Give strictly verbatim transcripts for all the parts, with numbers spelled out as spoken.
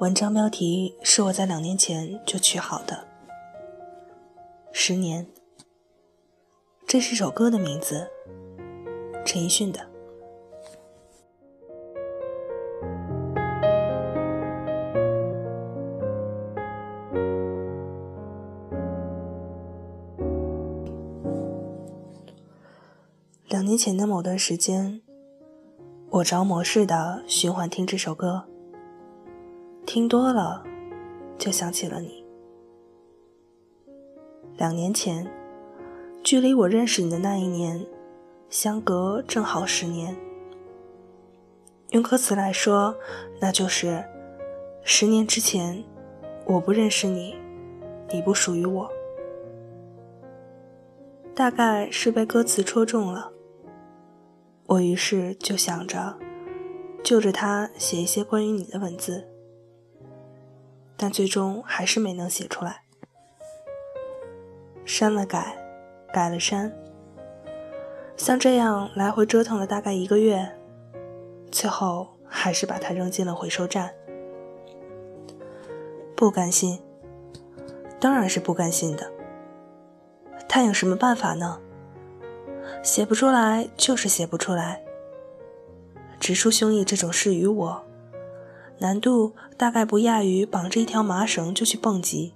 文章标题是我在两年前就取好的，十年，这是首歌的名字，陈奕迅的。两年前的某段时间，我着魔似的循环听这首歌，听多了就想起了你。两年前，距离我认识你的那一年相隔正好十年，用歌词来说，那就是十年之前我不认识你，你不属于我。大概是被歌词戳中了，我于是就想着就着它写一些关于你的文字，但最终还是没能写出来。删了改，改了删，像这样来回折腾了大概一个月，最后还是把它扔进了回收站。不甘心，当然是不甘心的，但有什么办法呢？写不出来就是写不出来，直抒胸臆这种事于我，难度大概不亚于绑着一条麻绳就去蹦极，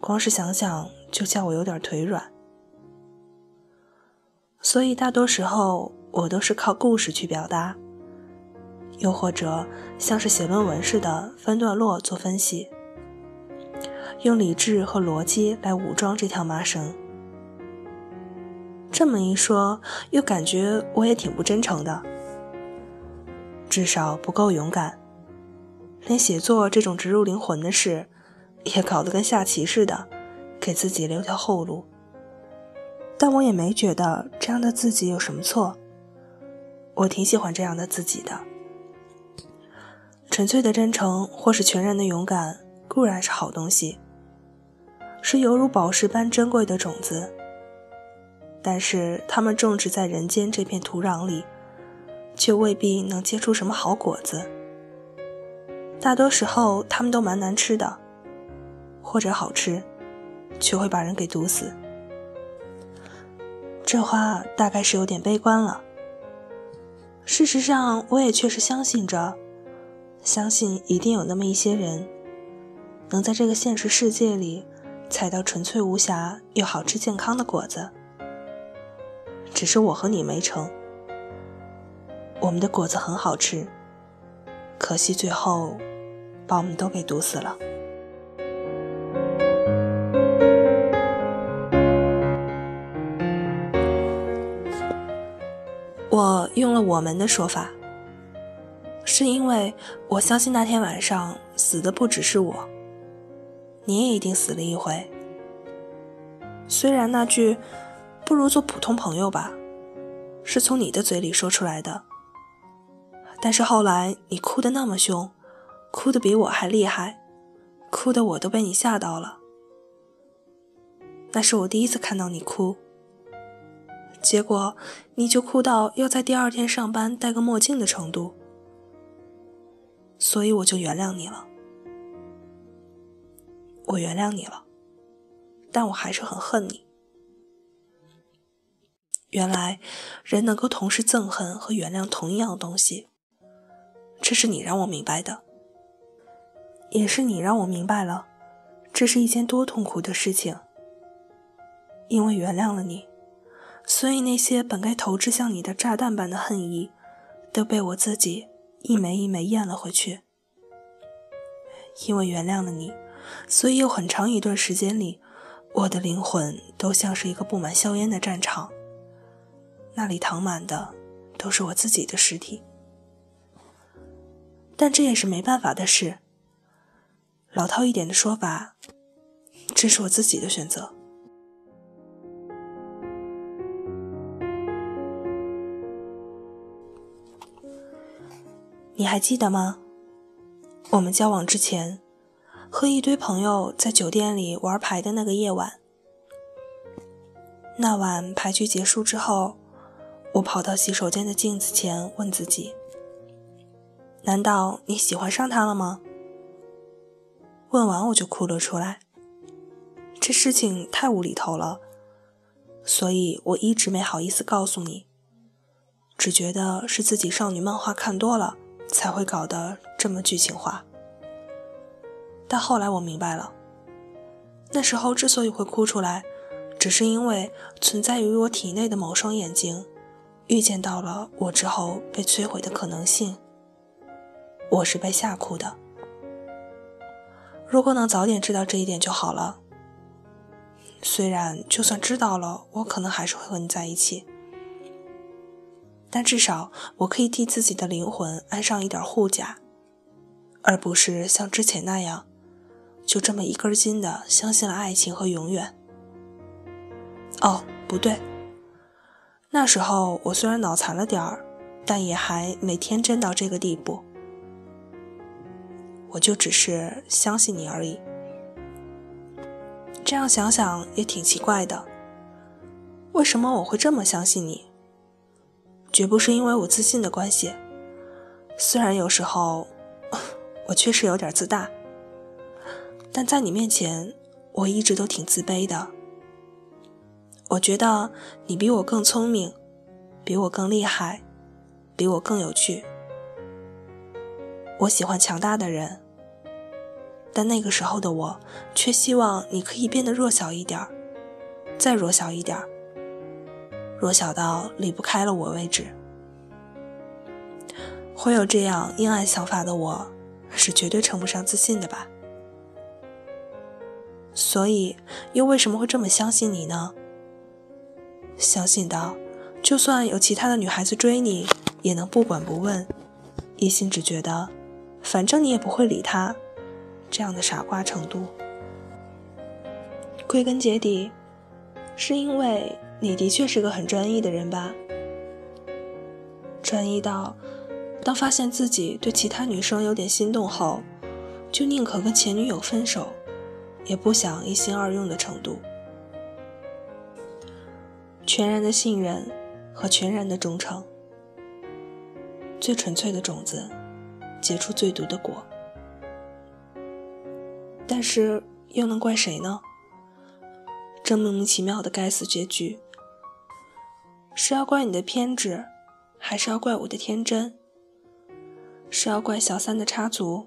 光是想想就叫我有点腿软。所以大多时候我都是靠故事去表达，又或者像是写论文似的分段落做分析，用理智和逻辑来武装这条麻绳。这么一说，又感觉我也挺不真诚的，至少不够勇敢，连写作这种植入灵魂的事也搞得跟下棋似的，给自己留条后路。但我也没觉得这样的自己有什么错，我挺喜欢这样的自己的。纯粹的真诚或是全然的勇敢固然是好东西，是犹如宝石般珍贵的种子，但是它们种植在人间这片土壤里，却未必能结出什么好果子。大多时候它们都蛮难吃的，或者好吃却会把人给毒死。这话大概是有点悲观了，事实上我也确实相信着，相信一定有那么一些人能在这个现实世界里采到纯粹无瑕又好吃健康的果子，只是我和你没成。我们的果子很好吃，可惜最后把我们都给毒死了。我用了我们的说法，是因为我相信那天晚上死的不只是我，你也一定死了一回。虽然那句不如做普通朋友吧是从你的嘴里说出来的，但是后来你哭得那么凶，哭得比我还厉害，哭得我都被你吓到了。那是我第一次看到你哭，结果你就哭到要在第二天上班戴个墨镜的程度，所以我就原谅你了。我原谅你了，但我还是很恨你。原来人能够同时憎恨和原谅同一样东西，这是你让我明白的，也是你让我明白了这是一件多痛苦的事情。因为原谅了你，所以那些本该投掷向你的炸弹般的恨意都被我自己一枚一枚咽了回去。因为原谅了你，所以有很长一段时间里，我的灵魂都像是一个布满硝烟的战场，那里躺满的都是我自己的尸体。但这也是没办法的事，老套一点的说法，这是我自己的选择。你还记得吗？我们交往之前，和一堆朋友在酒店里玩牌的那个夜晚，那晚牌局结束之后，我跑到洗手间的镜子前问自己，难道你喜欢上他了吗？问完我就哭了出来，这事情太无厘头了，所以我一直没好意思告诉你，只觉得是自己少女漫画看多了才会搞得这么剧情化。但后来我明白了，那时候之所以会哭出来，只是因为存在于我体内的某双眼睛预见到了我之后被摧毁的可能性，我是被吓哭的。如果能早点知道这一点就好了，虽然就算知道了，我可能还是会和你在一起，但至少我可以替自己的灵魂安上一点护甲，而不是像之前那样就这么一根筋的相信了爱情和永远。哦，不对，那时候我虽然脑残了点儿，但也还没天真到这个地步，我就只是相信你而已。这样想想也挺奇怪的，为什么我会这么相信你？绝不是因为我自信的关系，虽然有时候我确实有点自大，但在你面前我一直都挺自卑的。我觉得你比我更聪明，比我更厉害，比我更有趣。我喜欢强大的人，但那个时候的我却希望你可以变得弱小一点，再弱小一点，弱小到离不开了我为止。会有这样阴暗想法的我，是绝对称不上自信的吧。所以又为什么会这么相信你呢？相信到就算有其他的女孩子追你，也能不管不问，一心只觉得反正你也不会理她，这样的傻瓜程度。归根结底是因为你的确是个很专一的人吧，专一到当发现自己对其他女生有点心动后，就宁可跟前女友分手，也不想一心二用的程度。全然的信任和全然的忠诚，最纯粹的种子结出最毒的果。但是又能怪谁呢？这莫名其妙的该死结局，是要怪你的偏执，还是要怪我的天真？是要怪小三的插足，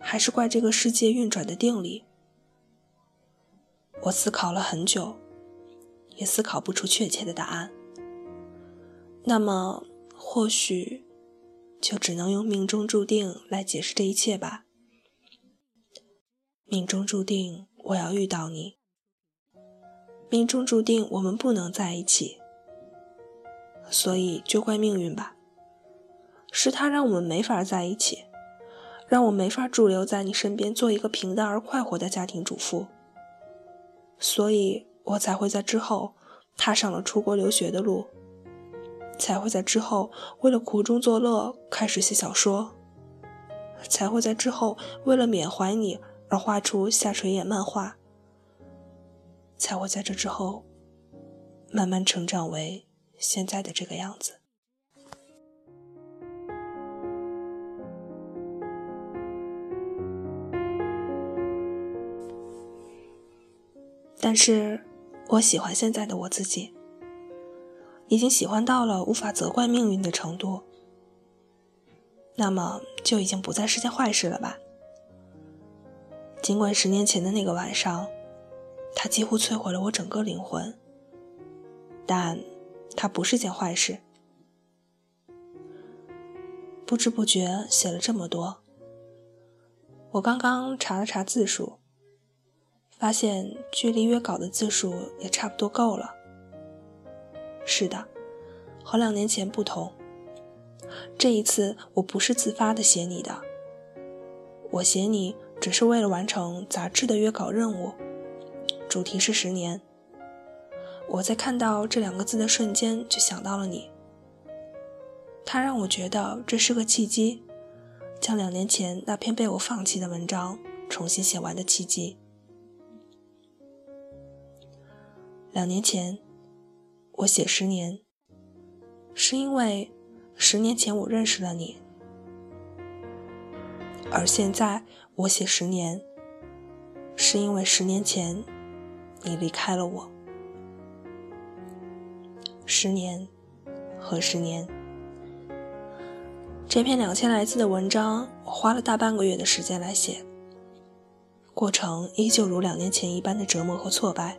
还是怪这个世界运转的定理？我思考了很久，也思考不出确切的答案。那么或许就只能用命中注定来解释这一切吧。命中注定我要遇到你，命中注定我们不能在一起，所以就怪命运吧。是它让我们没法在一起，让我没法驻留在你身边，做一个平淡而快活的家庭主妇，所以我才会在之后踏上了出国留学的路，才会在之后为了苦中作乐开始写小说，才会在之后为了缅怀你而画出下垂眼漫画，才会在这之后慢慢成长为现在的这个样子。但是我喜欢现在的我自己，已经喜欢到了无法责怪命运的程度，那么就已经不再是件坏事了吧。尽管十年前的那个晚上它几乎摧毁了我整个灵魂，但它不是件坏事。不知不觉写了这么多，我刚刚查了查字数，发现距离约稿的字数也差不多够了。是的，和两年前不同，这一次我不是自发的写你的，我写你只是为了完成杂志的约稿任务，主题是十年。我在看到这两个字的瞬间就想到了你，它让我觉得这是个契机，将两年前那篇被我放弃的文章重新写完的契机。两年前我写十年，是因为十年前我认识了你，而现在我写十年，是因为十年前你离开了我。十年和十年，这篇两千来字的文章，我花了大半个月的时间来写，过程依旧如两年前一般的折磨和挫败。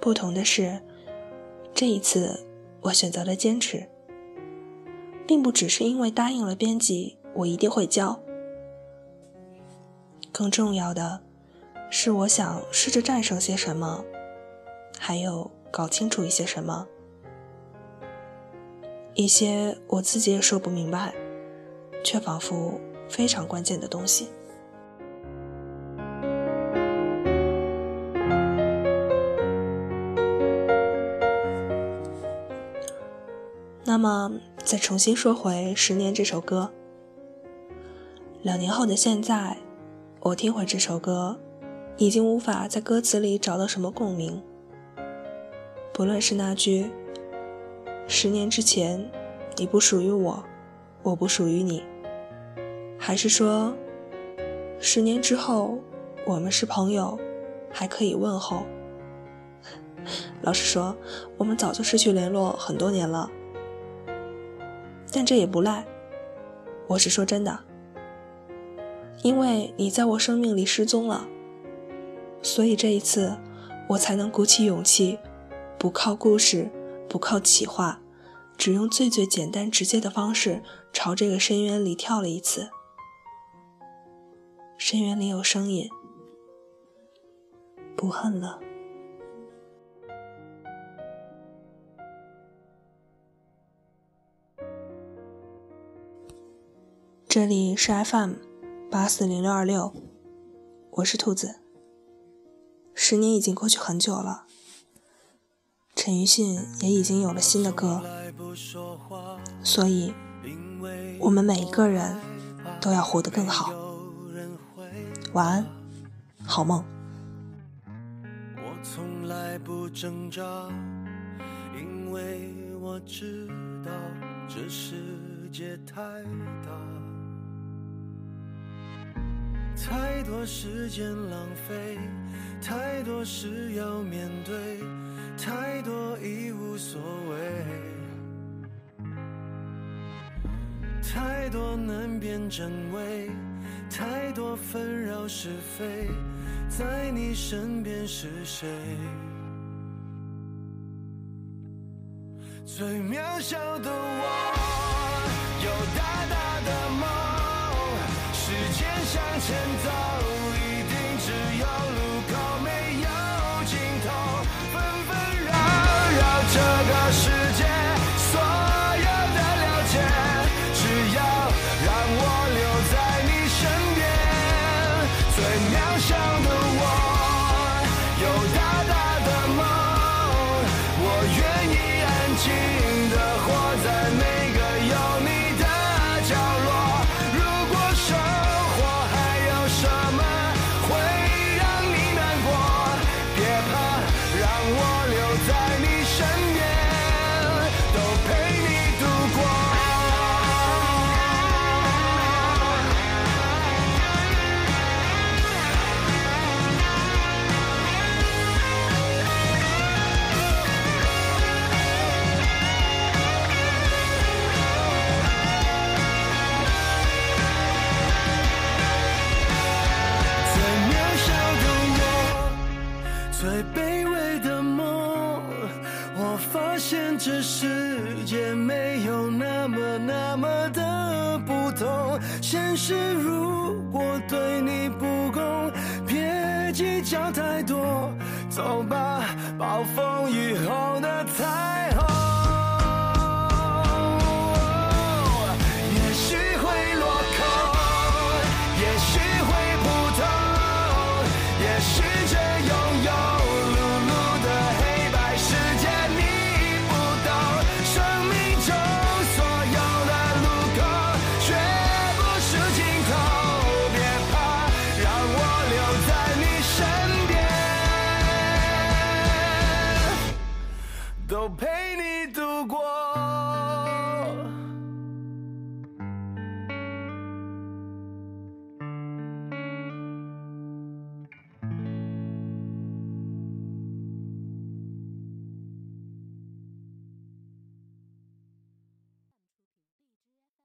不同的是，这一次我选择了坚持，并不只是因为答应了编辑我一定会交，更重要的是我想试着战胜些什么，还有搞清楚一些什么，一些我自己也说不明白却仿佛非常关键的东西。那么再重新说回《十年》这首歌，两年后的现在，我听回这首歌已经无法在歌词里找到什么共鸣，不论是那句十年之前你不属于我，我不属于你，还是说十年之后我们是朋友还可以问候。老实说，我们早就失去联络很多年了，但这也不赖，我是说真的，因为你在我生命里失踪了，所以这一次我才能鼓起勇气，不靠故事，不靠企划，只用最最简单直接的方式朝这个深渊里跳了一次。深渊里有声音，不恨了。这里是 F M 八四零六二六， 我是兔子。十年已经过去很久了，陈奕迅也已经有了新的歌，所以我们每一个人都要活得更好。晚安，好梦。我从来不挣扎，因为我知道这世界太大，太多时间浪费，太多事要面对，太多已无所谓，太多难辨真伪，太多纷扰是非，在你身边是谁？最渺小的我，有大大的梦，时间向前走，一定只有路口，没有尽头，纷纷扰扰这个世界，所有的了解，只要让我留在你身边。最渺小的我，有大大的梦，我愿意安静地活在每个有你的角落。这世界没有那么那么的不同，现实如果对你不公，别计较太多，走吧，暴风雨后的彩虹。也许会落空，也许会普通，也许这拥有度过。